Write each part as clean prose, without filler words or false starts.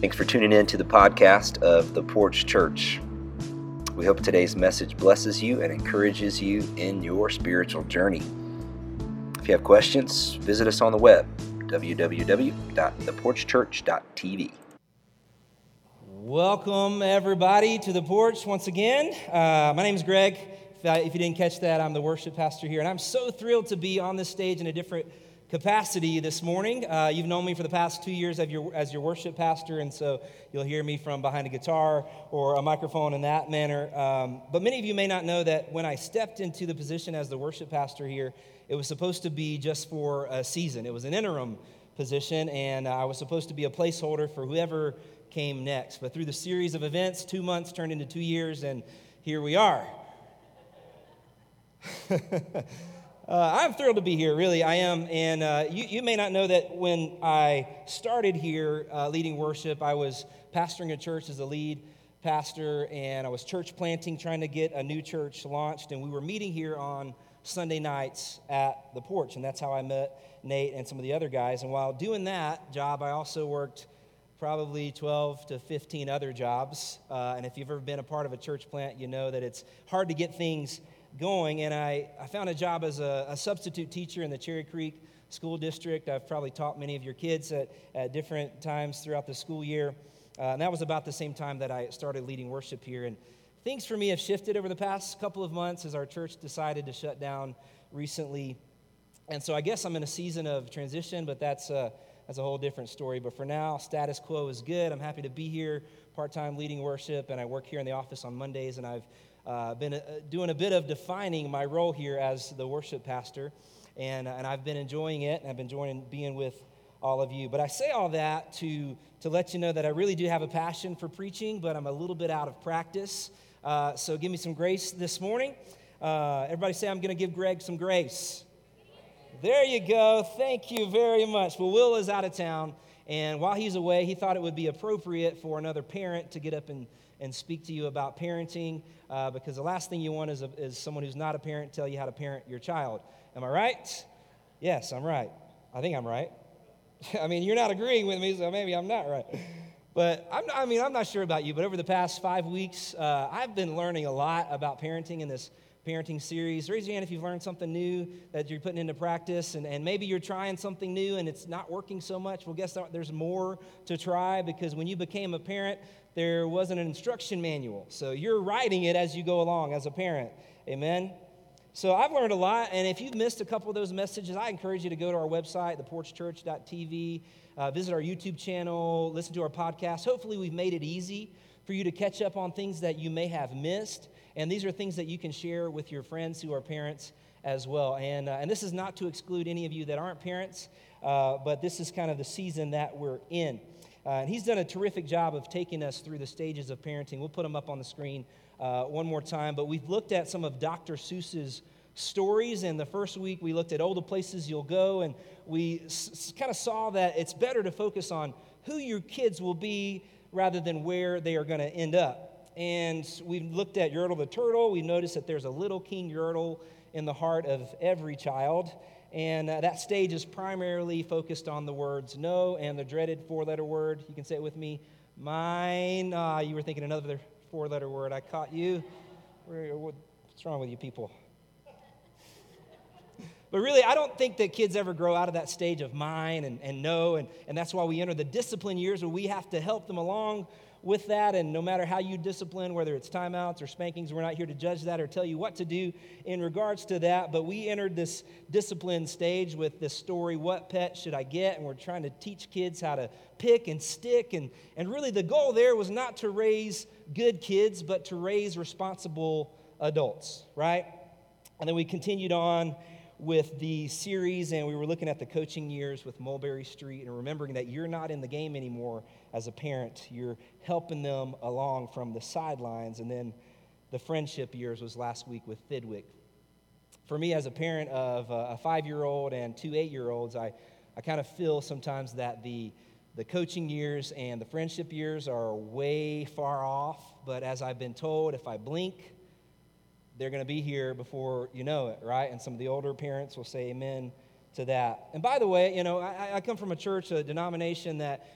Thanks for tuning in to the podcast of The Porch Church. We hope today's message blesses you and encourages you in your spiritual journey. If you have questions, visit us on the web, www.theporchchurch.tv. Welcome, everybody, to The Porch once again. My name is Greg. If you didn't catch that, I'm the worship pastor here, and I'm so thrilled to be on this stage in a different capacity this morning. You've known me for the past 2 years as your worship pastor, and so you'll hear me from behind a guitar or a microphone in that manner. But many of you may not know that when I stepped into the position as the worship pastor here, it was supposed to be just for a season. It was an interim position, and I was supposed to be a placeholder for whoever came next. But through the series of events, 2 months turned into 2 years, and here we are. I'm thrilled to be here, really, I am, and you may not know that when I started here leading worship, I was pastoring a church as a lead pastor, and I was church planting, trying to get a new church launched, and we were meeting here on Sunday nights at The Porch, and that's how I met Nate and some of the other guys, and while doing that job, I also worked probably 12 to 15 other jobs, and if you've ever been a part of a church plant, you know that it's hard to get things going, and I found a job as a substitute teacher in the Cherry Creek School District. I've probably taught many of your kids at different times throughout the school year, and that was about the same time that I started leading worship here, and things for me have shifted over the past couple of months as our church decided to shut down recently, and so I guess I'm in a season of transition, but that's a whole different story, but for now, status quo is good. I'm happy to be here part-time leading worship, and I work here in the office on Mondays, and I've been doing a bit of defining my role here as the worship pastor, and I've been enjoying it, and I've been enjoying being with all of you. But I say all that to let you know that I really do have a passion for preaching, but I'm a little bit out of practice, so give me some grace this morning. Everybody say, I'm going to give Greg some grace. There you go. Thank you very much. Well, Will is out of town, and while he's away, he thought it would be appropriate for another parent to get up and speak to you about parenting, because the last thing you want is someone who's not a parent tell you how to parent your child. Am I right? Yes, I'm right. I think I'm right. I mean, you're not agreeing with me, so maybe I'm not right. But I'm not sure about you, but over the past 5 weeks, I've been learning a lot about parenting in this parenting series. Raise your hand if you've learned something new that you're putting into practice, and maybe you're trying something new and it's not working so much. Well, guess what? There's more to try, because when you became a parent, there wasn't an instruction manual. So you're writing it as you go along as a parent. Amen? So I've learned a lot, and if you've missed a couple of those messages, I encourage you to go to our website, theporchchurch.tv, visit our YouTube channel, listen to our podcast. Hopefully we've made it easy for you to catch up on things that you may have missed. And these are things that you can share with your friends who are parents as well. And this is not to exclude any of you that aren't parents, but this is kind of the season that we're in. And he's done a terrific job of taking us through the stages of parenting. We'll put them up on the screen one more time. But we've looked at some of Dr. Seuss's stories. And the first week we looked at Oh, the Places You'll Go. And we kind of saw that it's better to focus on who your kids will be rather than where they are going to end up. And we've looked at Yertle the Turtle. We noticed that there's a little King Yertle in the heart of every child. And that stage is primarily focused on the words no and the dreaded four-letter word. You can say it with me. Mine. You were thinking another four-letter word. I caught you. What's wrong with you people? But really, I don't think that kids ever grow out of that stage of mine and no. And that's why we enter the discipline years where we have to help them along with that, and no matter how you discipline, whether it's timeouts or spankings, we're not here to judge that or tell you what to do in regards to that, but we entered this discipline stage with this story, What Pet Should I Get? And we're trying to teach kids how to pick and stick, and really the goal there was not to raise good kids, but to raise responsible adults, right? And then we continued on with the series, and we were looking at the coaching years with Mulberry Street and remembering that you're not in the game anymore as a parent. You're helping them along from the sidelines, and then the friendship years was last week with Fidwick. For me, as a parent of a 5-year-old and 2 8-year-olds, I kind of feel sometimes that the coaching years and the friendship years are way far off, but as I've been told, if I blink, they're going to be here before you know it, right? And some of the older parents will say amen to that. And by the way, you know, I come from a church, a denomination that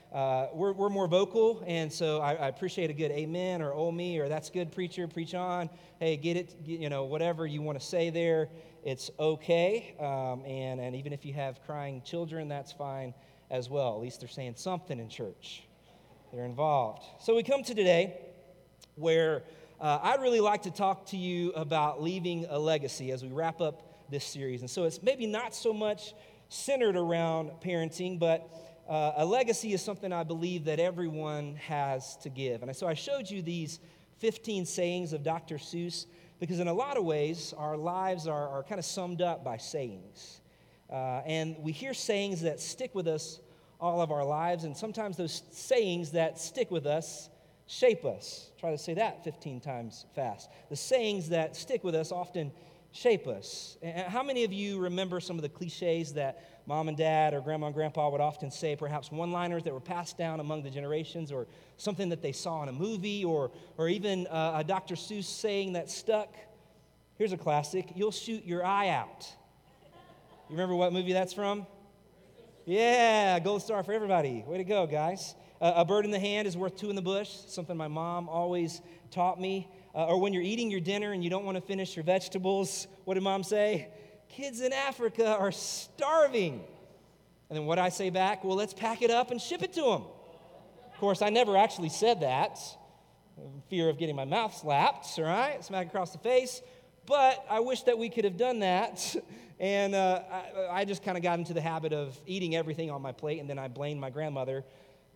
we're more vocal, and so I appreciate a good amen or oh me or that's good preacher, preach on. Hey, get it, you know, whatever you want to say there, it's okay. And even if you have crying children, that's fine as well. At least they're saying something in church. They're involved. So we come to today where I'd really like to talk to you about leaving a legacy as we wrap up this series. And so it's maybe not so much centered around parenting, but a legacy is something I believe that everyone has to give. And so I showed you these 15 sayings of Dr. Seuss because in a lot of ways, our lives are kind of summed up by sayings. And we hear sayings that stick with us all of our lives, and sometimes those sayings that stick with us shape us. Try to say that 15 times fast. The sayings that stick with us often shape us. And how many of you remember some of the cliches that mom and dad or grandma and grandpa would often say, perhaps one-liners that were passed down among the generations or something that they saw in a movie or even a Dr. Seuss saying that stuck? Here's a classic, you'll shoot your eye out. You remember what movie that's from? Yeah, gold star for everybody. Way to go, guys. A bird in the hand is worth two in the bush, something my mom always taught me. Or when you're eating your dinner and you don't want to finish your vegetables, what did mom say? Kids in Africa are starving. And then what I say back? Well, let's pack it up and ship it to them. Of course, I never actually said that. Fear of getting my mouth slapped, all right? Smack across the face. But I wish that we could have done that. And I just kind of got into the habit of eating everything on my plate, and then I blamed my grandmother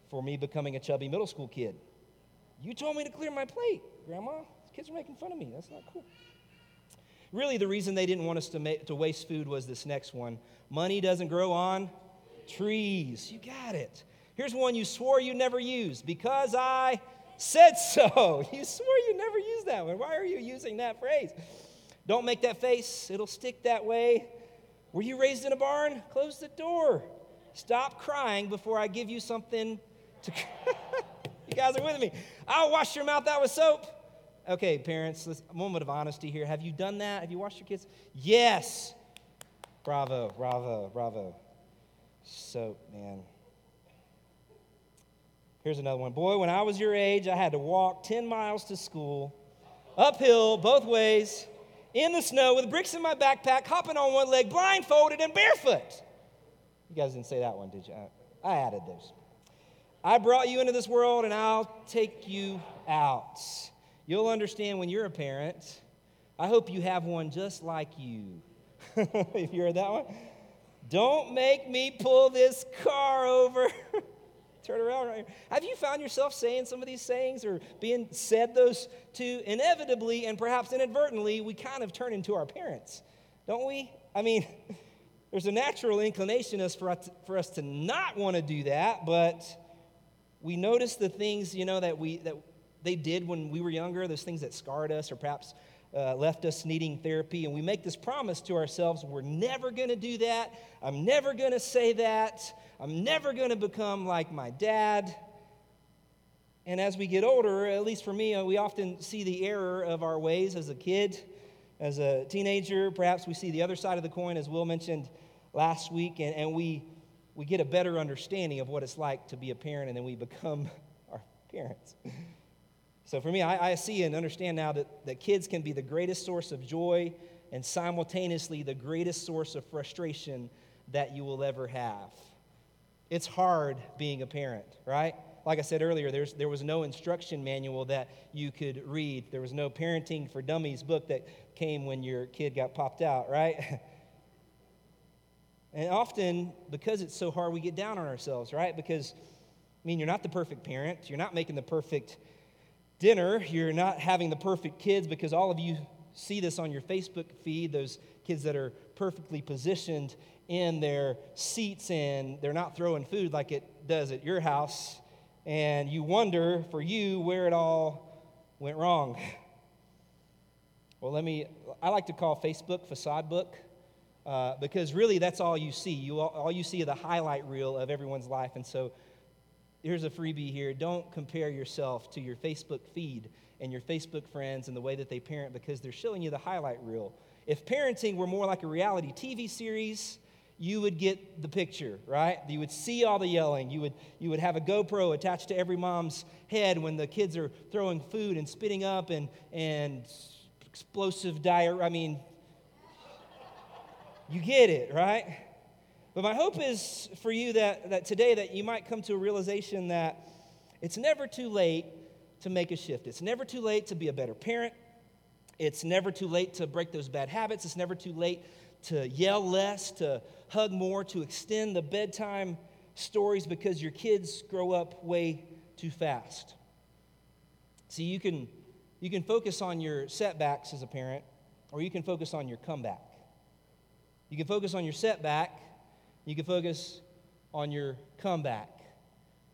for me becoming a chubby middle school kid. You told me to clear my plate, Grandma. Kids are making fun of me. That's not cool. Really, the reason they didn't want us to waste food was this next one. Money doesn't grow on trees. You got it. Here's one you swore you never used. Because I said so. You swore you never used that one. Why are you using that phrase? Don't make that face. It'll stick that way. Were you raised in a barn? Close the door. Stop crying before I give you something to... You guys are with me. I'll wash your mouth out with soap. Okay, parents, a moment of honesty here. Have you done that? Have you washed your kids? Yes. Bravo, bravo, bravo. Soap, man. Here's another one. Boy, when I was your age, I had to walk 10 miles to school, uphill, both ways, in the snow, with bricks in my backpack, hopping on one leg, blindfolded and barefoot. You guys didn't say that one, did you? I added those. I brought you into this world, and I'll take you out. You'll understand when you're a parent. I hope you have one just like you. If you heard that one. Don't make me pull this car over. Turn around right here. Have you found yourself saying some of these sayings or being said those to? Inevitably and perhaps inadvertently, we kind of turn into our parents, don't we? I mean, there's a natural inclination for us to not want to do that, but we notice the things, you know, that they did when we were younger, those things that scarred us or perhaps left us needing therapy. And we make this promise to ourselves, we're never going to do that. I'm never going to say that. I'm never going to become like my dad. And as we get older, at least for me, we often see the error of our ways as a kid, as a teenager. Perhaps we see the other side of the coin, as Will mentioned last week, and we get a better understanding of what it's like to be a parent, and then we become our parents. So for me, I see and understand now that kids can be the greatest source of joy and simultaneously the greatest source of frustration that you will ever have. It's hard being a parent, right? Like I said earlier, there was no instruction manual that you could read. There was no Parenting for Dummies book that came when your kid got popped out, right? And often, because it's so hard, we get down on ourselves, right? Because, I mean, you're not the perfect parent. You're not making the perfect dinner, you're not having the perfect kids, because all of you see this on your Facebook feed, those kids that are perfectly positioned in their seats and they're not throwing food like it does at your house, and you wonder for you where it all went wrong. Well, I like to call Facebook facade book, because really that's all you see. All you see are the highlight reel of everyone's life, and so here's a freebie here. Don't compare yourself to your Facebook feed and your Facebook friends and the way that they parent, because they're showing you the highlight reel. If parenting were more like a reality TV series, you would get the picture, right? You would see all the yelling. You would have a GoPro attached to every mom's head when the kids are throwing food and spitting up and explosive diarrhea. I mean, you get it, right? But my hope is for you that today that you might come to a realization that it's never too late to make a shift. It's never too late to be a better parent. It's never too late to break those bad habits. It's never too late to yell less, to hug more, to extend the bedtime stories because your kids grow up way too fast. See, you can focus on your setbacks as a parent, or you can focus on your comeback. You can focus on your setback. You can focus on your comeback.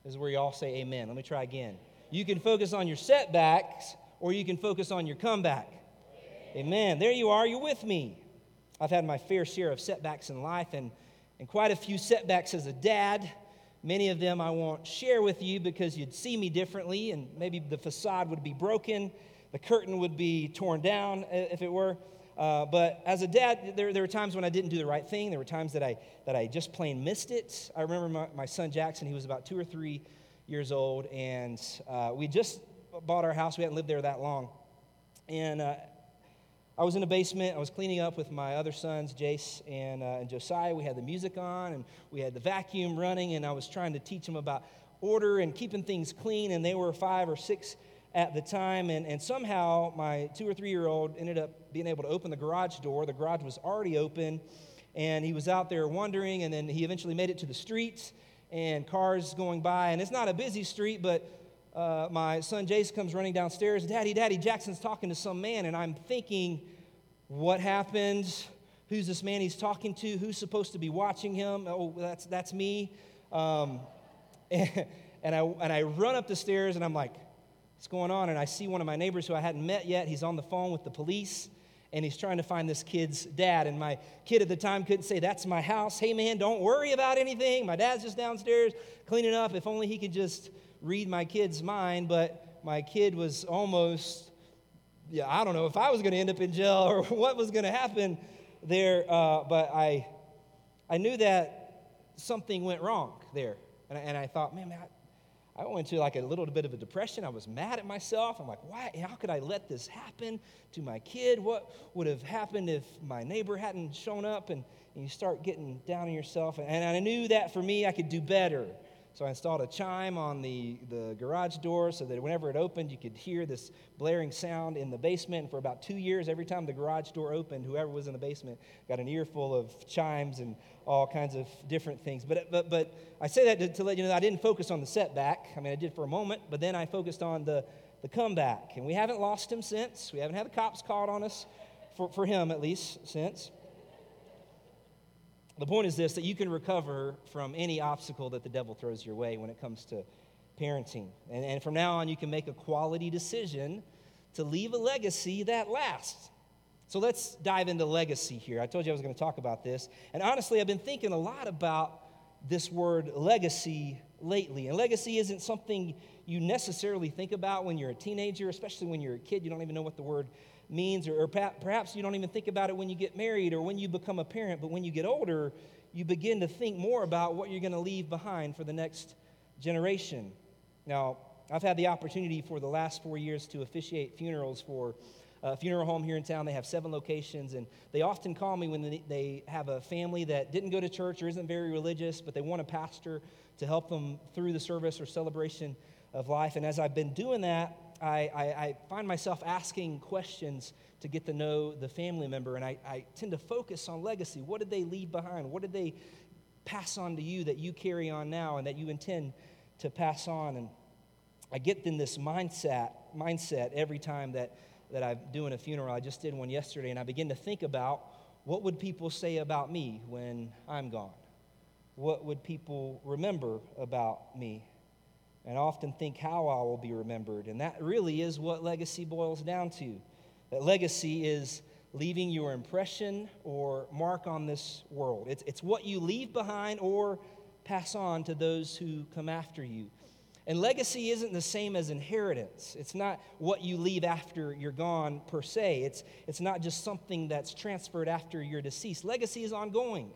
This is where you all say amen. Let me try again. You can focus on your setbacks, or you can focus on your comeback. Amen. Amen. There you are. You're with me. I've had my fair share of setbacks in life and quite a few setbacks as a dad. Many of them I won't share with you because you'd see me differently, and maybe the facade would be broken, the curtain would be torn down if it were. But as a dad, there were times when I didn't do the right thing. There were times that I just plain missed it. I remember my son Jackson. He was about 2 or 3 years old, and we just bought our house. We hadn't lived there that long, and I was in the basement. I was cleaning up with my other sons, Jace and Josiah. We had the music on, and we had the vacuum running, and I was trying to teach them about order and keeping things clean, and they were 5 or 6 at the time, and somehow my 2 or 3 year old ended up being able to open the garage door. The garage was already open, and he was out there wandering, and then he eventually made it to the streets and cars going by, and it's not a busy street, but my son Jace comes running downstairs, Daddy, Jackson's talking to some man, and I'm thinking, what happened? Who's this man he's talking to? Who's supposed to be watching him? Oh, that's me. And I run up the stairs, and I'm like, what's going on? And I see one of my neighbors who I hadn't met yet. He's on the phone with the police, and he's trying to find this kid's dad. And my kid at the time couldn't say, that's my house. Hey, man, don't worry about anything. My dad's just downstairs cleaning up. If only he could just read my kid's mind. But my kid was almost, I don't know if I was going to end up in jail or what was going to happen there. But I knew that something went wrong there. And I thought, man, I went into like a little bit of a depression. I was mad at myself. I'm like, why? How could I let this happen to my kid? What would have happened if my neighbor hadn't shown up? And you start getting down on yourself. And I knew that for me, I could do better. So I installed a chime on the garage door so that whenever it opened, you could hear this blaring sound in the basement. And for about 2 years, every time the garage door opened, whoever was in the basement got an earful of chimes and all kinds of different things. But I say that to let you know that I didn't focus on the setback. I mean, I did for a moment, but then I focused on the comeback. And we haven't lost him since. We haven't had the cops called on us, for him at least, since. The point is this, that you can recover from any obstacle that the devil throws your way when it comes to parenting. And from now on, you can make a quality decision to leave a legacy that lasts. So let's dive into legacy here. I told you I was going to talk about this. And honestly, I've been thinking a lot about this word legacy lately. And legacy isn't something you necessarily think about when you're a teenager, especially when you're a kid. You don't even know what the word means, or perhaps you don't even think about it when you get married or when you become a parent. But when you get older, you begin to think more about what you're going to leave behind for the next generation. Now, I've had the opportunity for the last 4 years to officiate funerals for a funeral home here in town. They have 7 locations, and they often call me when they have a family that didn't go to church or isn't very religious, but they want a pastor to help them through the service or celebration of life. And as I've been doing that, I find myself asking questions to get to know the family member, and I tend to focus on legacy. What did they leave behind? What did they pass on to you that you carry on now and that you intend to pass on? And I get in this mindset every time that I'm doing a funeral. I just did one yesterday, and I begin to think about, what would people say about me when I'm gone? What would people remember about me? And I often think how I will be remembered. And that really is what legacy boils down to. That legacy is leaving your impression or mark on this world. It's what you leave behind or pass on to those who come after you. And legacy isn't the same as inheritance. It's not what you leave after you're gone per se. It's not just something that's transferred after your deceased. Legacy is ongoing.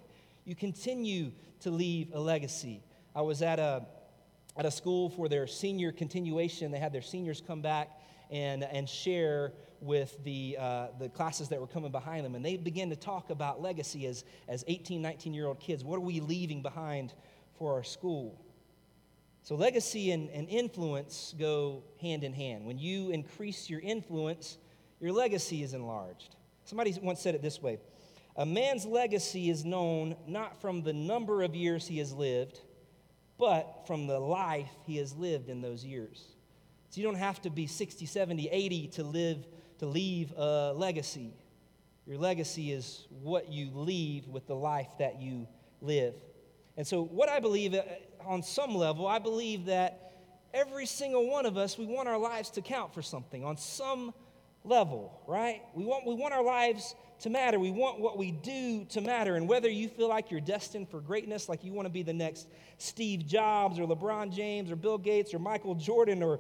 You continue to leave a legacy. I was at a school for their senior continuation. They had their seniors come back and share with the classes that were coming behind them. And they began to talk about legacy as 18, 19-year-old kids. What are we leaving behind for our school? So legacy and influence go hand in hand. When you increase your influence, your legacy is enlarged. Somebody once said it this way. A man's legacy is known not from the number of years he has lived, but from the life he has lived in those years. So you don't have to be 60, 70, 80 to leave a legacy. Your legacy is what you leave with the life that you live. And so what I believe, on some level, I believe that every single one of us, we want our lives to count for something on some level, right? We want our lives to matter. We want what we do to matter. And whether you feel like you're destined for greatness, like you want to be the next Steve Jobs or LeBron James or Bill Gates or Michael Jordan or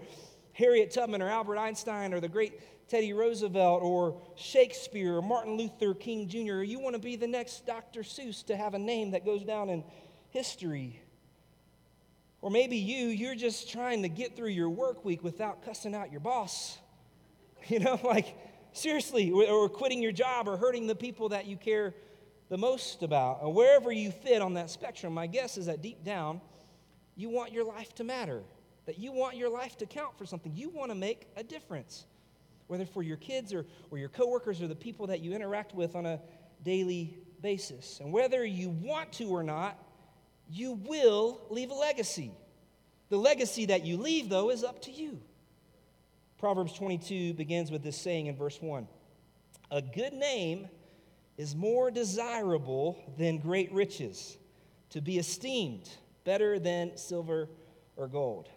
Harriet Tubman or Albert Einstein or the great Teddy Roosevelt or Shakespeare or Martin Luther King Jr., or you want to be the next Dr. Seuss to have a name that goes down in history. Or maybe you're just trying to get through your work week without cussing out your boss. You know, like, seriously, or quitting your job or hurting the people that you care the most about. Or wherever you fit on that spectrum, my guess is that deep down, you want your life to matter, that you want your life to count for something. You want to make a difference, whether for your kids or your coworkers or the people that you interact with on a daily basis. And whether you want to or not, you will leave a legacy. The legacy that you leave, though, is up to you. Proverbs 22 begins with this saying in verse 1. A good name is more desirable than great riches, to be esteemed better than silver or gold.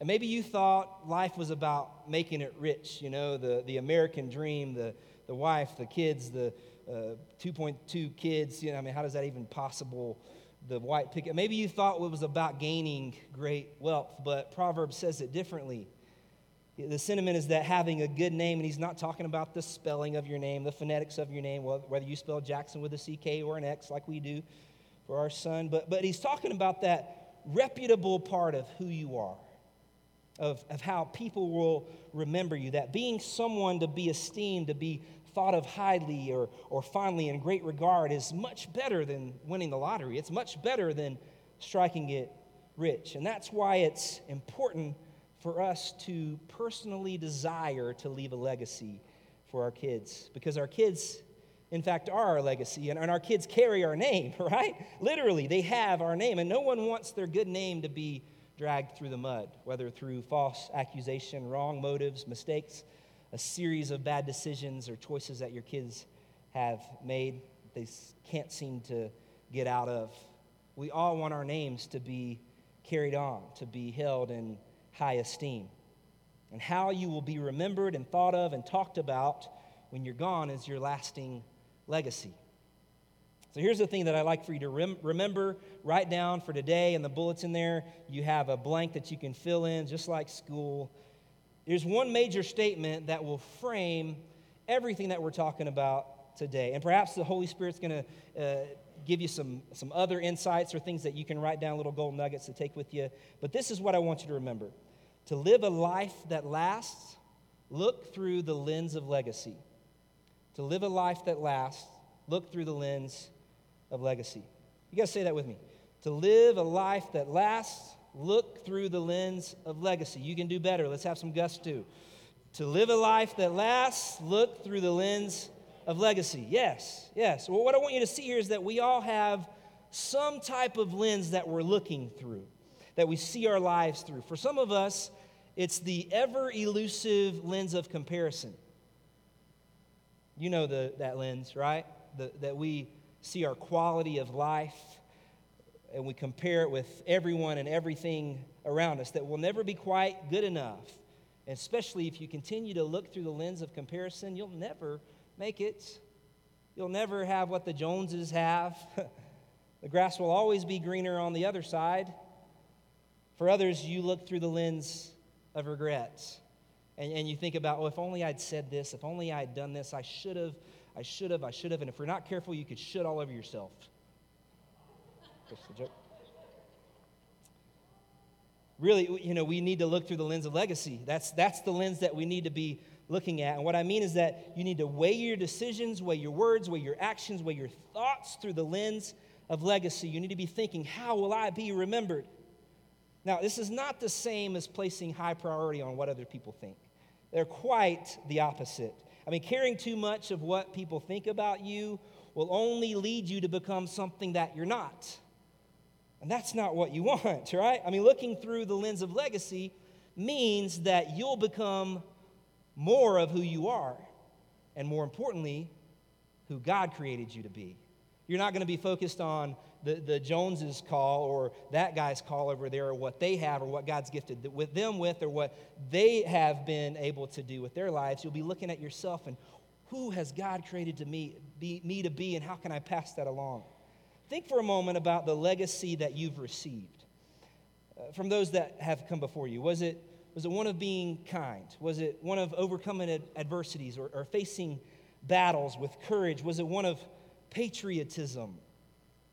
And maybe you thought life was about making it rich, you know, the American dream, the wife, the kids, the 2.2 kids. You know, I mean, how is that even possible? The white picket. Maybe you thought it was about gaining great wealth, but Proverbs says it differently. The sentiment is that having a good name, and he's not talking about the spelling of your name, the phonetics of your name, whether you spell Jackson with a CK or an X like we do for our son, but he's talking about that reputable part of who you are, of how people will remember you, that being someone to be esteemed, to be thought of highly or fondly in great regard is much better than winning the lottery. It's much better than striking it rich, and that's why it's important for us to personally desire to leave a legacy for our kids. Because our kids, in fact, are our legacy. And our kids carry our name, right? Literally, they have our name. And no one wants their good name to be dragged through the mud, whether through false accusation, wrong motives, mistakes, a series of bad decisions or choices that your kids have made they can't seem to get out of. We all want our names to be carried on, to be held in high esteem. And how you will be remembered and thought of and talked about when you're gone is your lasting legacy. So here's the thing that I'd like for you to remember, write down for today in the bullets in there. You have a blank that you can fill in, just like school. There's one major statement that will frame everything that we're talking about today. And perhaps the Holy Spirit's going to give you some other insights or things that you can write down, little gold nuggets to take with you. But this is what I want you to remember. To live a life that lasts, look through the lens of legacy. To live a life that lasts, look through the lens of legacy. You guys say that with me. To live a life that lasts, look through the lens of legacy. You can do better. Let's have some gusto. To live a life that lasts, look through the lens of legacy. Yes, yes. Well, what I want you to see here is that we all have some type of lens that we're looking through, that we see our lives through. For some of us, it's the ever-elusive lens of comparison. You know that lens, right? That we see our quality of life, and we compare it with everyone and everything around us, that will never be quite good enough. And especially if you continue to look through the lens of comparison, you'll never make it. You'll never have what the Joneses have. The grass will always be greener on the other side. For others, you look through the lens of regrets. And you think about, well, if only I'd said this, if only I'd done this, I should have, and if you're not careful, you could shit all over yourself, Just a joke. Really, you know, we need to look through the lens of legacy. That's the lens that we need to be looking at. And what I mean is that you need to weigh your decisions, weigh your words, weigh your actions, weigh your thoughts through the lens of legacy. You need to be thinking, how will I be remembered? Now, this is not the same as placing high priority on what other people think. They're quite the opposite. I mean, caring too much of what people think about you will only lead you to become something that you're not. And that's not what you want, right? I mean, looking through the lens of legacy means that you'll become more of who you are, and more importantly, who God created you to be. You're not going to be focused on the Joneses' call or that guy's call over there or what they have or what God's gifted with them with or what they have been able to do with their lives. You'll be looking at yourself and who has God created to me to be, and how can I pass that along? Think for a moment about the legacy that you've received from those that have come before you. Was it one of being kind? Was it one of overcoming adversities or facing battles with courage? Was it one of patriotism?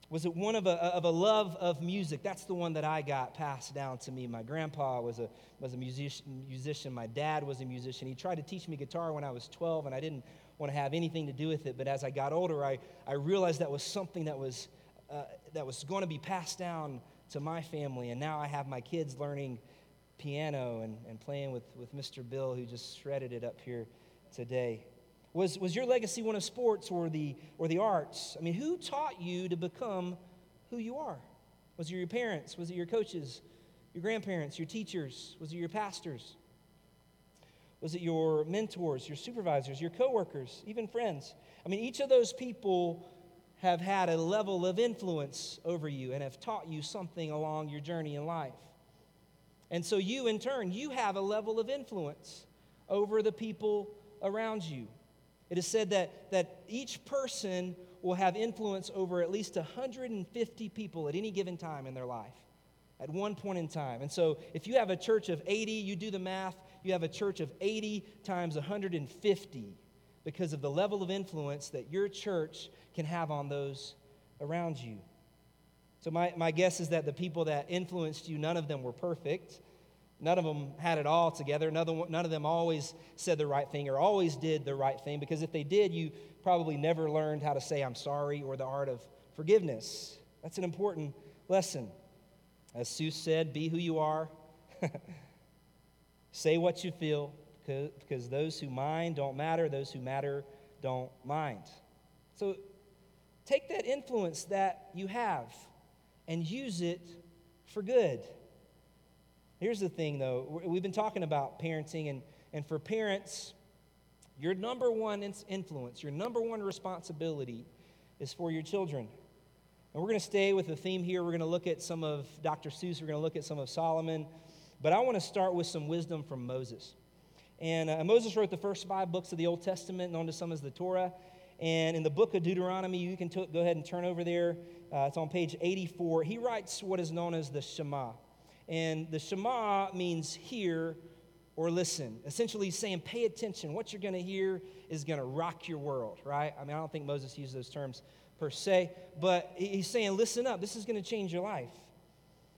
Was it one of a love of music? That's the one that I got passed down to me. My grandpa was a musician. My dad was a musician. He tried to teach me guitar when I was 12, and I didn't want to have anything to do with it. But as I got older, I realized that was something that was going to be passed down to my family. And now I have my kids learning piano and playing with Mr. Bill, who just shredded it up here today. Was your legacy one of sports or the arts? I mean, who taught you to become who you are? Was it your parents? Was it your coaches, your grandparents, your teachers? Was it your pastors? Was it your mentors, your supervisors, your coworkers, even friends? I mean, each of those people have had a level of influence over you and have taught you something along your journey in life. And so you, in turn, you have a level of influence over the people around you. It is said that each person will have influence over at least 150 people at any given time in their life, at one point in time. And so if you have a church of 80, you do the math, you have a church of 80 times 150 because of the level of influence that your church can have on those around you. So my guess is that the people that influenced you, none of them were perfect. None of them had it all together. None of them always said the right thing or always did the right thing, because if they did, you probably never learned how to say I'm sorry or the art of forgiveness. That's an important lesson. As Seuss said, be who you are. Say what you feel, because those who mind don't matter. Those who matter don't mind. So take that influence that you have and use it for good. Here's the thing, though. We've been talking about parenting, and for parents, your number one influence, your number one responsibility is for your children. And we're going to stay with the theme here. We're going to look at some of Dr. Seuss. We're going to look at some of Solomon. But I want to start with some wisdom from Moses. And Moses wrote the first 5 books of the Old Testament, known to some as the Torah. And in the book of Deuteronomy, you can go ahead and turn over there. It's on page 84. He writes what is known as the Shema. And the Shema means hear or listen. Essentially saying pay attention. What you're going to hear is going to rock your world, right? I mean, I don't think Moses used those terms per se, but he's saying listen up. This is going to change your life.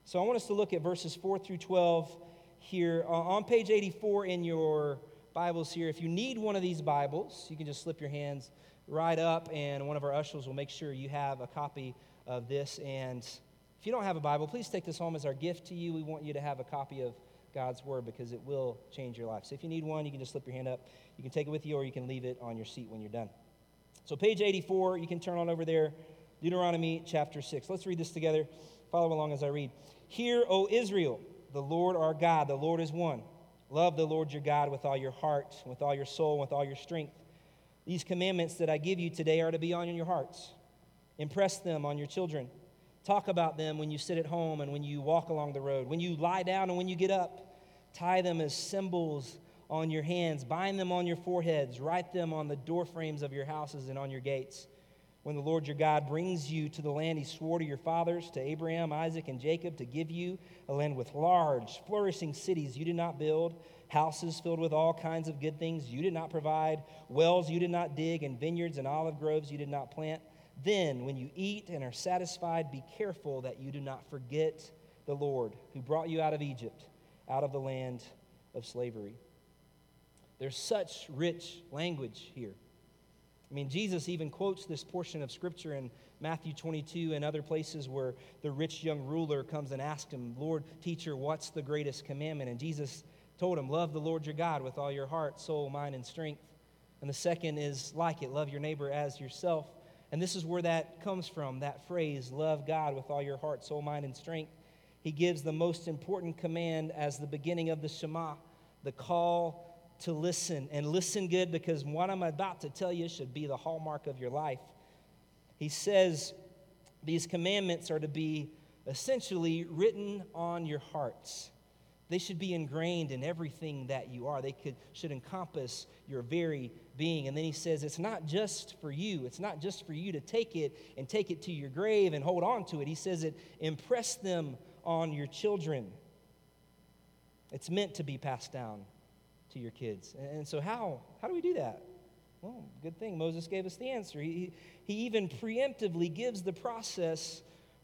So I want us to look at verses 4 through 12 here on page 84 in your Bibles here. If you need one of these Bibles, you can just slip your hands right up, and one of our ushers will make sure you have a copy of this. And if you don't have a Bible, please take this home as our gift to you. We want you to have a copy of God's Word because it will change your life. So if you need one, you can just slip your hand up. You can take it with you, or you can leave it on your seat when you're done. So page 84, you can turn on over there, Deuteronomy chapter 6. Let's read this together. Follow along as I read. Hear, O Israel, the Lord our God, the Lord is one. Love the Lord your God with all your heart, with all your soul, with all your strength. These commandments that I give you today are to be on your hearts. Impress them on your children. Talk about them when you sit at home and when you walk along the road, when you lie down and when you get up. Tie them as symbols on your hands. Bind them on your foreheads. Write them on the doorframes of your houses and on your gates. When the Lord your God brings you to the land he swore to your fathers, to Abraham, Isaac, and Jacob, to give you a land with large, flourishing cities you did not build, houses filled with all kinds of good things you did not provide, wells you did not dig, and vineyards and olive groves you did not plant. Then, when you eat and are satisfied, be careful that you do not forget the Lord who brought you out of Egypt, out of the land of slavery." There's such rich language here. I mean, Jesus even quotes this portion of Scripture in Matthew 22 and other places where the rich young ruler comes and asks him, "Lord, teacher, what's the greatest commandment?" And Jesus told him, "Love the Lord your God with all your heart, soul, mind, and strength. And the second is like it, love your neighbor as yourself." And this is where that comes from, that phrase, love God with all your heart, soul, mind, and strength. He gives the most important command as the beginning of the Shema, the call to listen, and listen good, because what I'm about to tell you should be the hallmark of your life. He says these commandments are to be essentially written on your hearts. They should be ingrained in everything that you are. They should encompass your very being. And then he says, it's not just for you. It's not just for you to take it and take it to your grave and hold on to it. He says it, impress them on your children. It's meant to be passed down to your kids. And so how do we do that? Well, good thing Moses gave us the answer. He even preemptively gives the process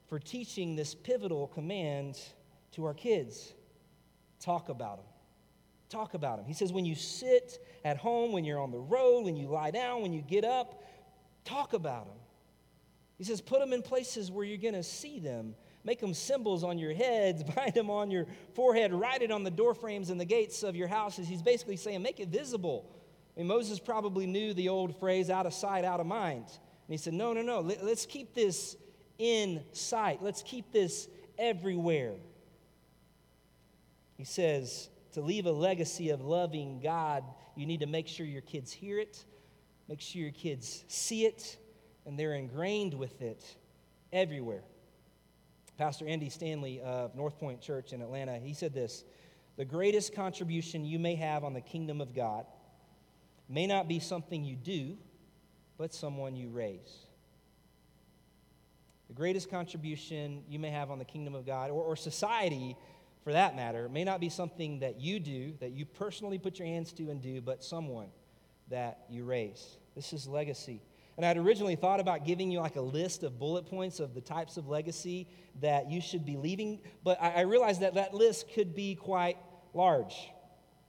for teaching this pivotal command to our kids. Talk about them. Talk about them. He says when you sit at home, when you're on the road, when you lie down, when you get up, talk about them. He says put them in places where you're going to see them. Make them symbols on your heads, bind them on your forehead, write it on the door frames and the gates of your houses. He's basically saying, make it visible. I mean, Moses probably knew the old phrase, out of sight, out of mind. And he said, no, let's keep this in sight. Let's keep this everywhere. He says, to leave a legacy of loving God, you need to make sure your kids hear it, make sure your kids see it, and they're ingrained with it everywhere. Pastor Andy Stanley of North Point Church in Atlanta, he said this, "The greatest contribution you may have on the kingdom of God may not be something you do, but someone you raise." The greatest contribution you may have on the kingdom of God, or society for that matter, may not be something that you do, that you personally put your hands to and do, but someone that you raise. This is legacy. And I'd originally thought about giving you like a list of bullet points of the types of legacy that you should be leaving, but I realized that that list could be quite large,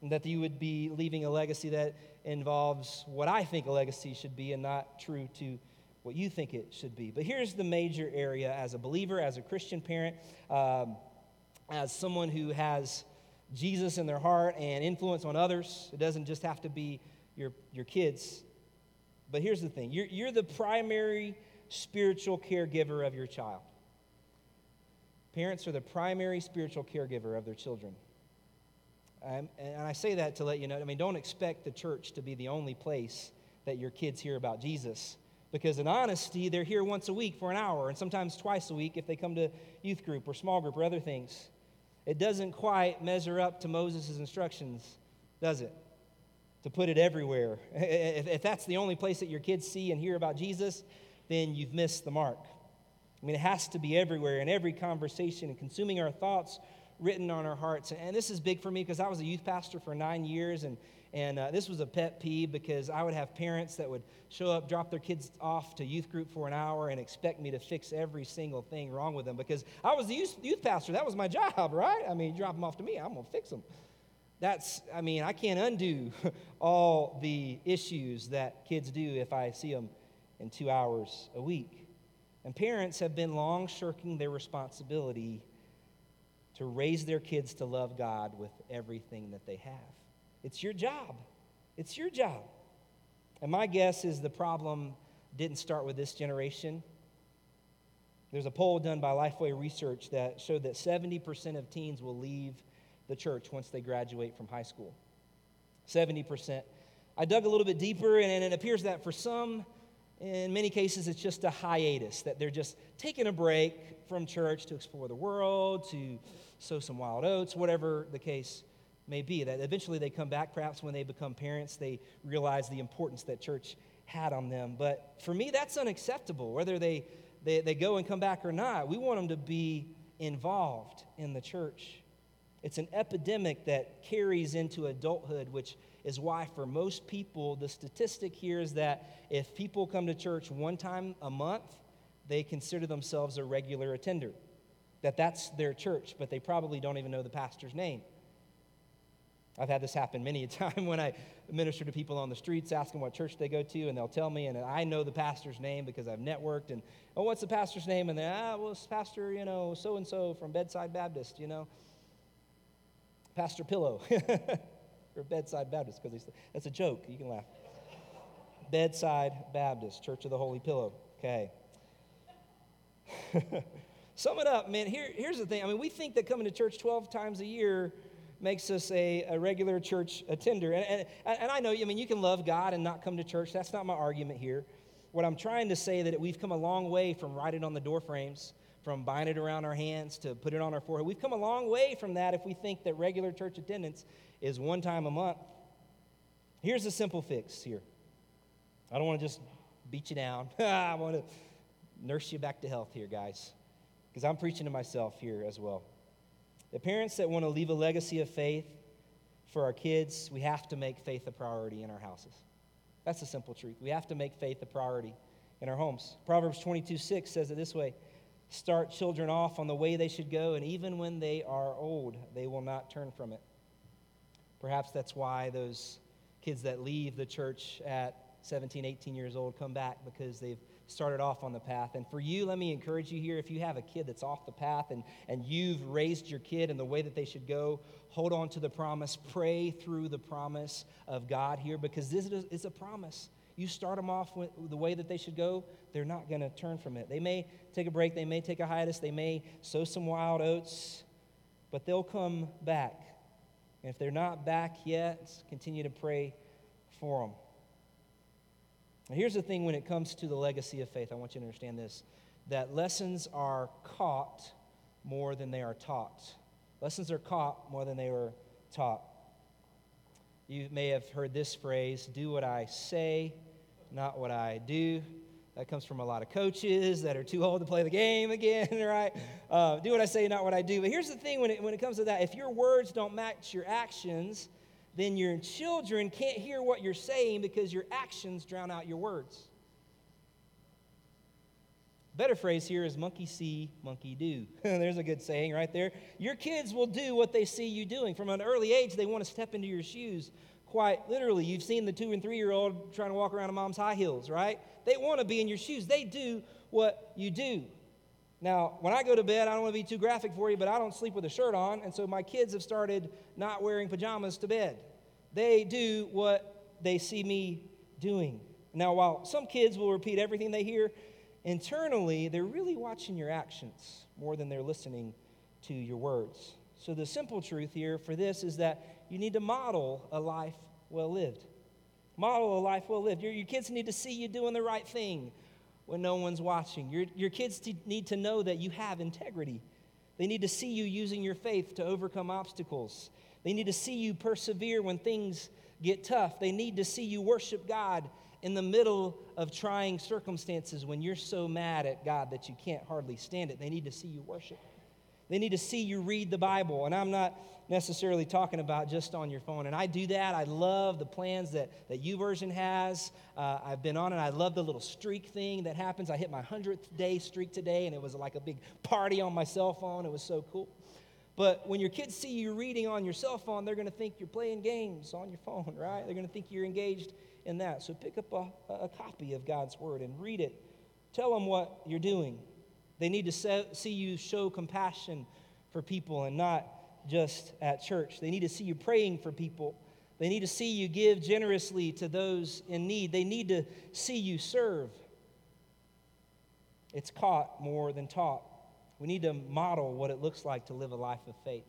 and that you would be leaving a legacy that involves what I think a legacy should be and not true to what you think it should be. But here's the major area as a believer, as a Christian parent, as someone who has Jesus in their heart and influence on others. It doesn't just have to be your kids. But here's the thing. You're the primary spiritual caregiver of your child. Parents are the primary spiritual caregiver of their children. And I say that to let you know, I mean, don't expect the church to be the only place that your kids hear about Jesus. Because in honesty, they're here once a week for an hour, and sometimes twice a week if they come to youth group or small group or other things. It doesn't quite measure up to Moses' instructions, does it? To put it everywhere. If that's the only place that your kids see and hear about Jesus, then you've missed the mark. I mean, it has to be everywhere in every conversation and consuming our thoughts written on our hearts. And this is big for me because I was a youth pastor for 9 years, and this was a pet peeve because I would have parents that would show up, drop their kids off to youth group for an hour and expect me to fix every single thing wrong with them because I was the youth pastor. That was my job, right? I mean, drop them off to me. I'm going to fix them. I can't undo all the issues that kids do if I see them in 2 hours a week. And parents have been long shirking their responsibility to raise their kids to love God with everything that they have. It's your job. It's your job. And my guess is the problem didn't start with this generation. There's a poll done by Lifeway Research that showed that 70% of teens will leave the church once they graduate from high school. 70%. I dug a little bit deeper, and it appears that for some, in many cases, it's just a hiatus, that they're just taking a break from church to explore the world, to sow some wild oats, whatever the case may be, that eventually they come back. Perhaps when they become parents, they realize the importance that church had on them. But for me, that's unacceptable, whether they go and come back or not. We want them to be involved in the church. It's an epidemic that carries into adulthood, which is why for most people, the statistic here is that if people come to church one time a month, they consider themselves a regular attender, that that's their church, but they probably don't even know the pastor's name. I've had this happen many a time when I minister to people on the streets, ask them what church they go to, and they'll tell me, and I know the pastor's name because I've networked, and, oh, what's the pastor's name? And they're, well, it's Pastor, so-and-so from Bedside Baptist, Pastor Pillow, or Bedside Baptist, because that's a joke. You can laugh. Bedside Baptist, Church of the Holy Pillow. Okay. Sum it up, man. Here's the thing. We think that coming to church 12 times a year makes us a regular church attender. And I know, you can love God and not come to church. That's not my argument here. What I'm trying to say is that we've come a long way from writing on the door frames, from buying it around our hands to put it on our forehead. We've come a long way from that if we think that regular church attendance is one time a month. Here's a simple fix here. I don't want to just beat you down. I want to nurse you back to health here, guys, because I'm preaching to myself here as well. The parents that want to leave a legacy of faith for our kids, we have to make faith a priority in our houses. That's the simple truth. We have to make faith a priority in our homes. Proverbs 22:6 says it this way: start children off on the way they should go, and even when they are old, they will not turn from it. Perhaps that's why those kids that leave the church at 17, 18 years old come back, because they've started off on the path. And for you, let me encourage you here, if you have a kid that's off the path and you've raised your kid in the way that they should go, hold on to the promise. Pray through the promise of God here, because this is a promise. You start them off with the way that they should go, they're not going to turn from it. They may take a break, they may take a hiatus, they may sow some wild oats, but they'll come back. And if they're not back yet, continue to pray for them. Now, here's the thing when it comes to the legacy of faith. I want you to understand this, that lessons are caught more than they are taught. Lessons are caught more than they were taught. You may have heard this phrase, do what I say, not what I do. That comes from a lot of coaches that are too old to play the game again, right? Do what I say, not what I do. But here's the thing when it comes to that. If your words don't match your actions, then your children can't hear what you're saying because your actions drown out your words. Better phrase here is monkey see, monkey do. There's a good saying right there. Your kids will do what they see you doing. From an early age, they want to step into your shoes. Quite literally, you've seen the 2 and 3-year-old trying to walk around in mom's high heels, right? They want to be in your shoes. They do what you do. Now, when I go to bed, I don't want to be too graphic for you, but I don't sleep with a shirt on, and so my kids have started not wearing pajamas to bed. They do what they see me doing. Now, while some kids will repeat everything they hear, internally, they're really watching your actions more than they're listening to your words. So the simple truth here for this is that you need to model a life well lived. Model a life well lived. Your kids need to see you doing the right thing when no one's watching. Your kids need to know that you have integrity. They need to see you using your faith to overcome obstacles. They need to see you persevere when things get tough. They need to see you worship God in the middle of trying circumstances when you're so mad at God that you can't hardly stand it. They need to see you worship. They need to see you read the Bible. And I'm not necessarily talking about just on your phone. And I do that. I love the plans that YouVersion has. I've been on it. I love the little streak thing that happens. I hit my 100th day streak today, and it was like a big party on my cell phone. It was so cool. But when your kids see you reading on your cell phone, they're going to think you're playing games on your phone, right? They're going to think you're engaged in that. So pick up a copy of God's Word and read it. Tell them what you're doing. They need to see you show compassion for people and not just at church. They need to see you praying for people. They need to see you give generously to those in need. They need to see you serve. It's caught more than taught. We need to model what it looks like to live a life of faith.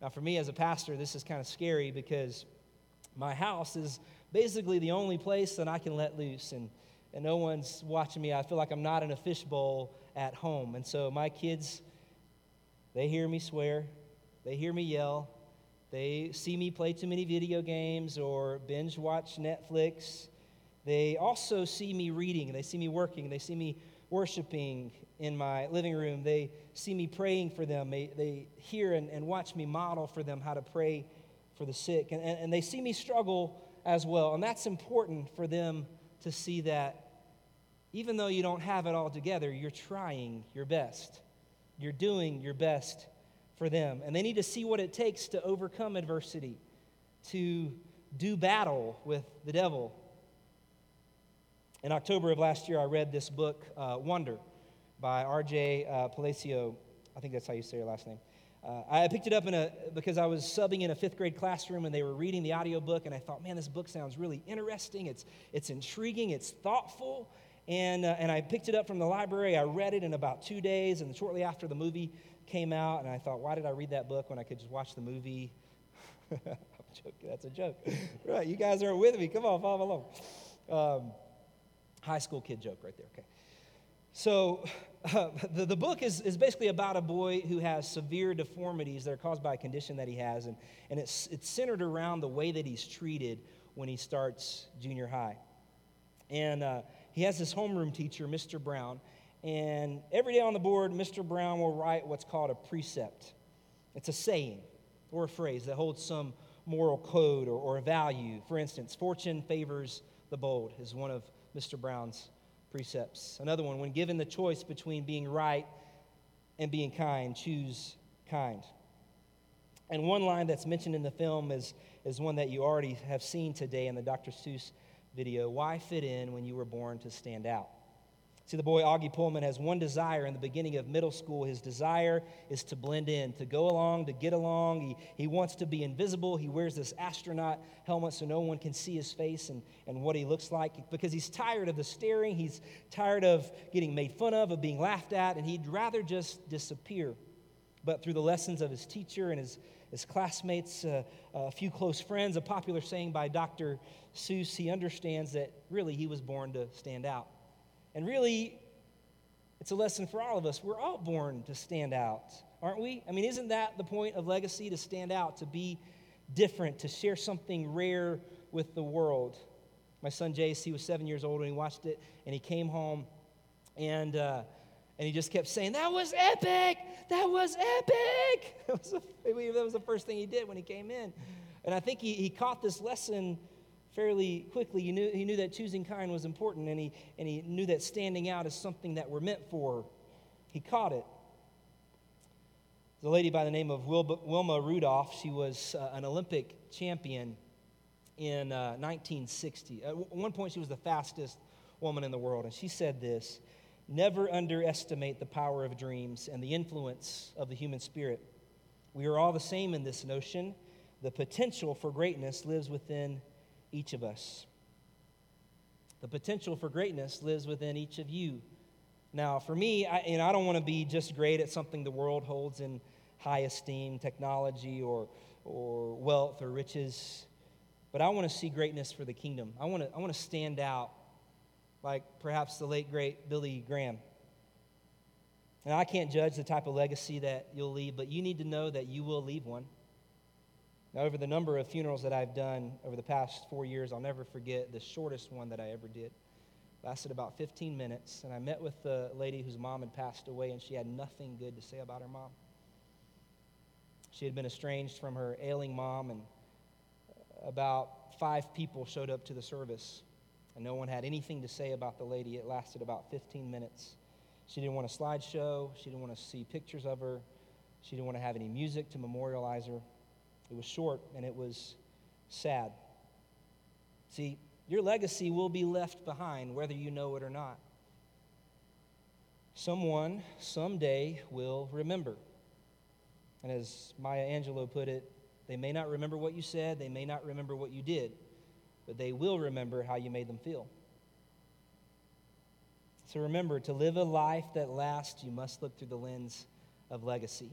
Now, for me as a pastor, this is kind of scary because my house is basically the only place that I can let loose, and no one's watching me. I feel like I'm not in a fishbowl at home. And so my kids, they hear me swear. They hear me yell. They see me play too many video games or binge watch Netflix. They also see me reading. They see me working. They see me worshiping in my living room. They see me praying for them. They hear and watch me model for them how to pray for the sick. And they see me struggle as well. And that's important for them to see that even though you don't have it all together, you're trying your best. You're doing your best for them. And they need to see what it takes to overcome adversity, to do battle with the devil. In October of last year, I read this book, Wonder, by R.J. Palacio. I think that's how you say your last name. I picked it up because I was subbing in a fifth grade classroom, and they were reading the audiobook, and I thought, man, this book sounds really interesting. It's intriguing. It's thoughtful. And I picked it up from the library. I read it in about 2 days, and shortly after the movie came out, and I thought, why did I read that book when I could just watch the movie? I'm joking. That's a joke. Right, you guys are with me. Come on, follow along. High school kid joke right there, okay. So the book is basically about a boy who has severe deformities that are caused by a condition that he has, and it's centered around the way that he's treated when he starts junior high. And he has this homeroom teacher, Mr. Brown, and every day on the board, Mr. Brown will write what's called a precept. It's a saying or a phrase that holds some moral code or value. For instance, fortune favors the bold is one of Mr. Brown's precepts. Another one, when given the choice between being right and being kind, choose kind. And one line that's mentioned in the film is one that you already have seen today in the Dr. Seuss video, why fit in when you were born to stand out? See, the boy Augie Pullman has one desire in the beginning of middle school. His desire is to blend in, to go along, to get along. He wants to be invisible. He wears this astronaut helmet so no one can see his face and what he looks like because he's tired of the staring. He's tired of getting made fun of being laughed at, and he'd rather just disappear. But through the lessons of his teacher and his classmates, a few close friends, a popular saying by Dr. Seuss, he understands that really he was born to stand out. And really, it's a lesson for all of us. We're all born to stand out, aren't we? I mean, isn't that the point of legacy, to stand out, to be different, to share something rare with the world? My son, Jace, he was 7 years old when he watched it, and he came home, and he just kept saying, that was epic! That was epic! That was the first thing he did when he came in. And I think he caught this lesson fairly quickly. He knew that choosing kind was important, and he knew that standing out is something that we're meant for. He caught it. The lady by the name of Wilma Rudolph, she was an Olympic champion in 1960. At one point, she was the fastest woman in the world, and she said this, never underestimate the power of dreams and the influence of the human spirit. We are all the same in this notion. The potential for greatness lives within each of us. The potential for greatness lives within each of you. Now, for me, I don't want to be just great at something the world holds in high esteem, technology or wealth or riches, but I want to see greatness for the kingdom. I want to stand out like perhaps the late, great Billy Graham. Now, I can't judge the type of legacy that you'll leave, but you need to know that you will leave one. Now, over the number of funerals that I've done over the past 4 years, I'll never forget the shortest one that I ever did. It lasted about 15 minutes, and I met with the lady whose mom had passed away, and she had nothing good to say about her mom. She had been estranged from her ailing mom, and about 5 people showed up to the service, and no one had anything to say about the lady. It lasted about 15 minutes. She didn't want a slideshow. She didn't want to see pictures of her. She didn't want to have any music to memorialize her. It was short, and it was sad. See, your legacy will be left behind, whether you know it or not. Someone, someday, will remember. And as Maya Angelou put it, they may not remember what you said, they may not remember what you did, but they will remember how you made them feel. So remember, to live a life that lasts, you must look through the lens of legacy.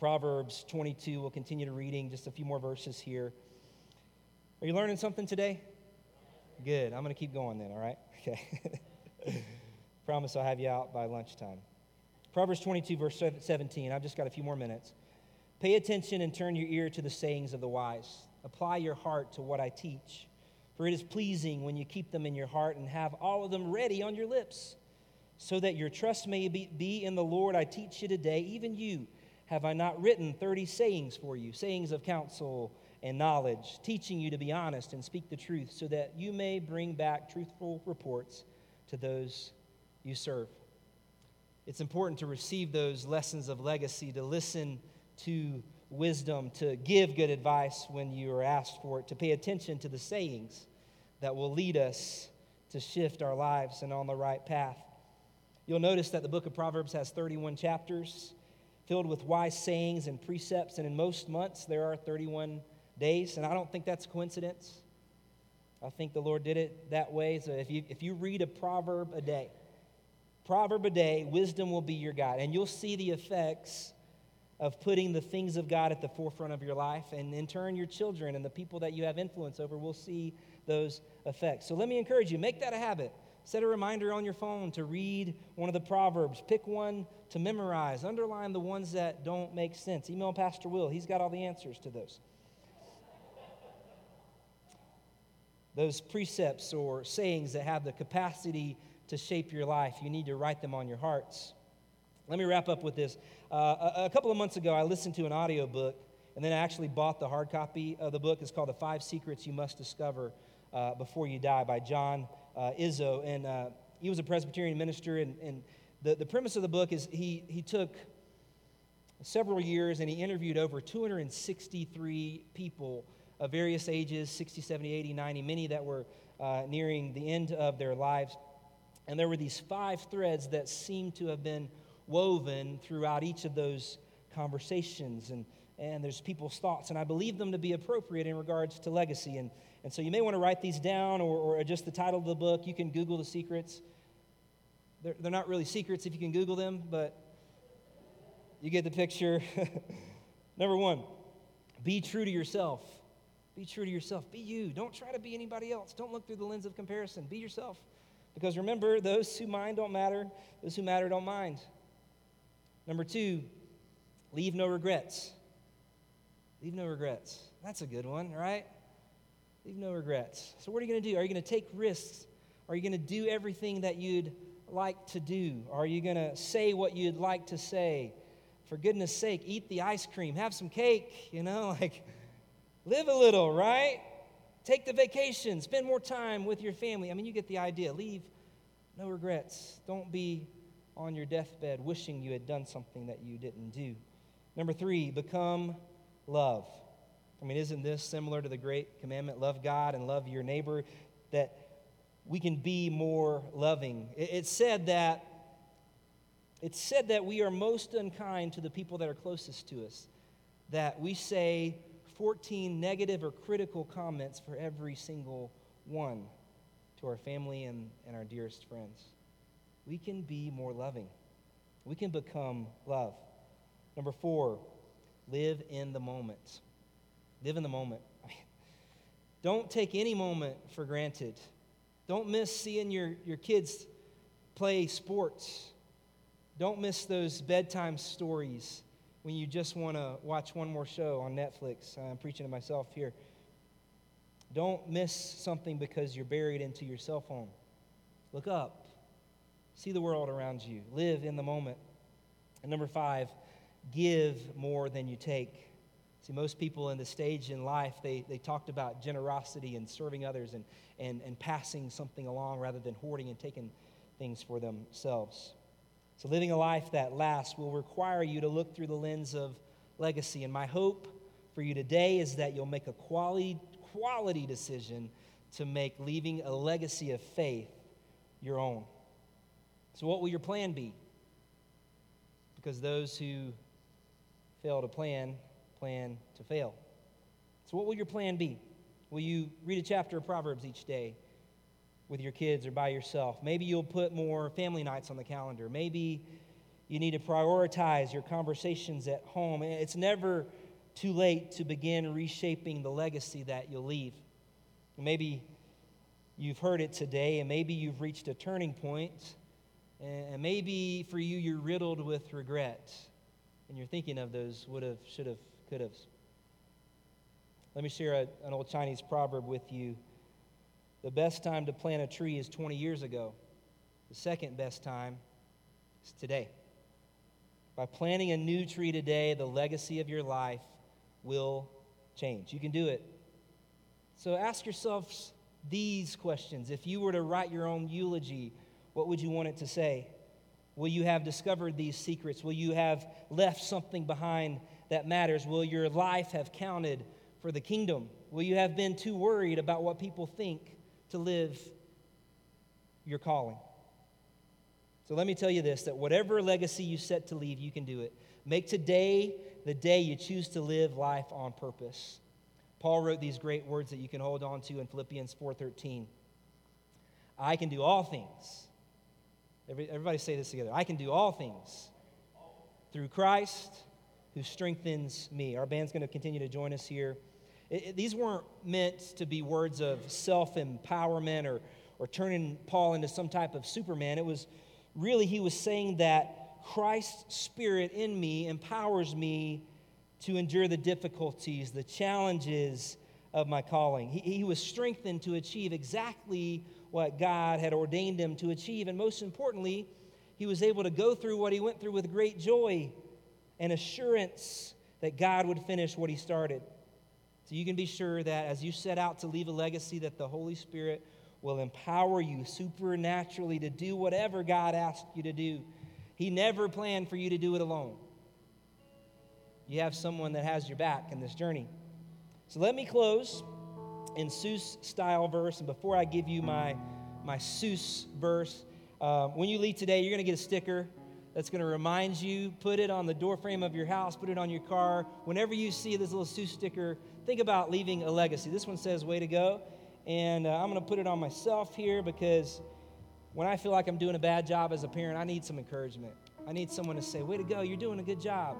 Proverbs 22, we'll continue to reading just a few more verses here. Are you learning something today? Good. I'm going to keep going then, all right? Okay. Promise I'll have you out by lunchtime. Proverbs 22, verse 17. I've just got a few more minutes. Pay attention and turn your ear to the sayings of the wise. Apply your heart to what I teach, for it is pleasing when you keep them in your heart and have all of them ready on your lips. so that your trust may be in the Lord. I teach you today, even you, have I not written 30 sayings for you, sayings of counsel and knowledge, teaching you to be honest and speak the truth, so that you may bring back truthful reports to those you serve. It's important to receive those lessons of legacy, to listen to wisdom, to give good advice when you are asked for it, to pay attention to the sayings that will lead us to shift our lives and on the right path. You'll notice that the book of Proverbs has 31 chapters filled with wise sayings and precepts, and in most months there are 31 days, and I don't think that's a coincidence. I think the Lord did it that way. So if you read a proverb a day, wisdom will be your guide, and you'll see the effects of putting the things of God at the forefront of your life, and in turn your children and the people that you have influence over will see those effects. So let me encourage you, make that a habit. Set a reminder on your phone to read one of the Proverbs. Pick one to memorize. Underline the ones that don't make sense. Email Pastor Will. He's got all the answers to those. Those precepts or sayings that have the capacity to shape your life, you need to write them on your hearts. Let me wrap up with this. A couple of months ago, I listened to an audiobook, and then I actually bought the hard copy of the book. It's called The Five Secrets You Must Discover Before You Die by John Izzo, and he was a Presbyterian minister, and the premise of the book is he took several years and he interviewed over 263 people of various ages, 60, 70, 80, 90, many that were nearing the end of their lives, and there were these five threads that seemed to have been woven throughout each of those conversations, and there's people's thoughts, and I believe them to be appropriate in regards to legacy, and so you may want to write these down, or just the title of the book. You can Google the secrets. They're not really secrets if you can Google them, but you get the picture. Number one, be true to yourself. Be true to yourself. Be you. Don't try to be anybody else. Don't look through the lens of comparison. Be yourself. Because remember, those who mind don't matter. Those who matter don't mind. Number two, leave no regrets. Leave no regrets. That's a good one, right? Leave no regrets. So what are you going to do? Are you going to take risks? Are you going to do everything that you'd like to do? Are you going to say what you'd like to say? For goodness sake, eat the ice cream. Have some cake, live a little, right? Take the vacation. Spend more time with your family. You get the idea. Leave no regrets. Don't be on your deathbed wishing you had done something that you didn't do. Number three, become love. Isn't this similar to the great commandment, love God and love your neighbor, that we can be more loving? It's said that we are most unkind to the people that are closest to us, that we say 14 negative or critical comments for every single one to our family and our dearest friends. We can be more loving. We can become love. Number four, live in the moment. Live in the moment. Don't take any moment for granted. Don't miss seeing your kids play sports. Don't miss those bedtime stories when you just want to watch one more show on Netflix. I'm preaching to myself here. Don't miss something because you're buried into your cell phone. Look up. See the world around you. Live in the moment. And number five, give more than you take. See, most people in the stage in life, they talked about generosity and serving others and passing something along rather than hoarding and taking things for themselves. So living a life that lasts will require you to look through the lens of legacy. And my hope for you today is that you'll make a quality decision to make leaving a legacy of faith your own. So what will your plan be? Because those who fail to plan to fail. So what will your plan be? Will you read a chapter of Proverbs each day with your kids or by yourself? Maybe you'll put more family nights on the calendar. Maybe you need to prioritize your conversations at home. It's never too late to begin reshaping the legacy that you'll leave. Maybe you've heard it today, and maybe you've reached a turning point, and maybe for you, you're riddled with regret, and you're thinking of those would've, should've, could've. Let me share an old Chinese proverb with you. The best time to plant a tree is 20 years ago. The second best time It's today. By planting a new tree today, the legacy of your life will change. You can do it. So ask yourselves these questions. If you were to write your own eulogy, what would you want it to say? Will you have discovered these secrets? Will you have left something behind that matters? Will your life have counted for the kingdom? Will you have been too worried about what people think to live your calling? So let me tell you this, that whatever legacy you set to leave, you can do it. Make today the day you choose to live life on purpose. Paul wrote these great words that you can hold on to in Philippians 4:13. I can do all things. Everybody say this together. I can do all things through Christ who strengthens me. Our band's going to continue to join us here. These weren't meant to be words of self-empowerment or turning Paul into some type of Superman. It was really, he was saying that Christ's Spirit in me empowers me to endure the difficulties, the challenges of my calling. He was strengthened to achieve exactly what God had ordained him to achieve. And most importantly, he was able to go through what he went through with great joy and assurance that God would finish what he started. So you can be sure that as you set out to leave a legacy, that the Holy Spirit will empower you supernaturally to do whatever God asked you to do. He never planned for you to do it alone. You have someone that has your back in this journey. So let me close in Seuss-style verse. And before I give you my Seuss verse, when you leave today, you're going to get a sticker that's going to remind you. Put it on the doorframe of your house. Put it on your car. Whenever you see this little Seuss sticker, think about leaving a legacy. This one says, way to go. And I'm going to put it on myself here because when I feel like I'm doing a bad job as a parent, I need some encouragement. I need someone to say, way to go. You're doing a good job.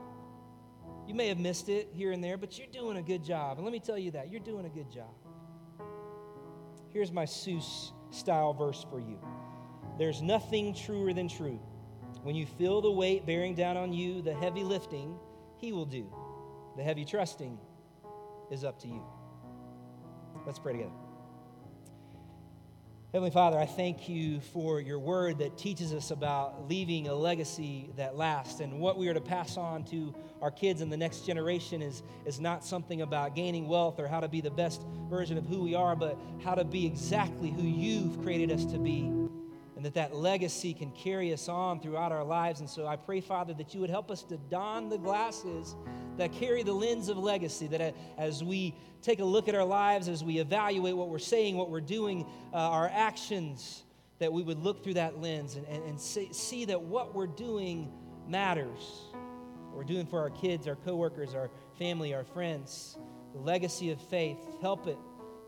You may have missed it here and there, but you're doing a good job. And let me tell you that. You're doing a good job. Here's my Seuss-style verse for you. There's nothing truer than true. When you feel the weight bearing down on you, the heavy lifting, he will do. The heavy trusting is up to you. Let's pray together. Heavenly Father, I thank you for your word that teaches us about leaving a legacy that lasts. And what we are to pass on to our kids and the next generation is not something about gaining wealth or how to be the best version of who we are, but how to be exactly who you've created us to be. And that legacy can carry us on throughout our lives. And so I pray, Father, that you would help us to don the glasses that carry the lens of legacy, that as we take a look at our lives, as we evaluate what we're saying, what we're doing, our actions, that we would look through that lens and see that what we're doing matters. What we're doing for our kids, our coworkers, our family, our friends. The legacy of faith, help it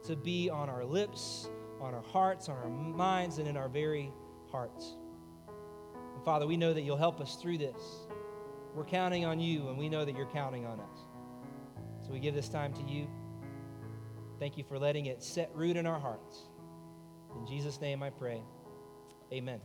to be on our lips, on our hearts, on our minds, and in our very hearts. And Father, we know that you'll help us through this. We're counting on you, and we know that you're counting on us. So we give this time to you. Thank you for letting it set root in our hearts. In Jesus' name I pray. Amen.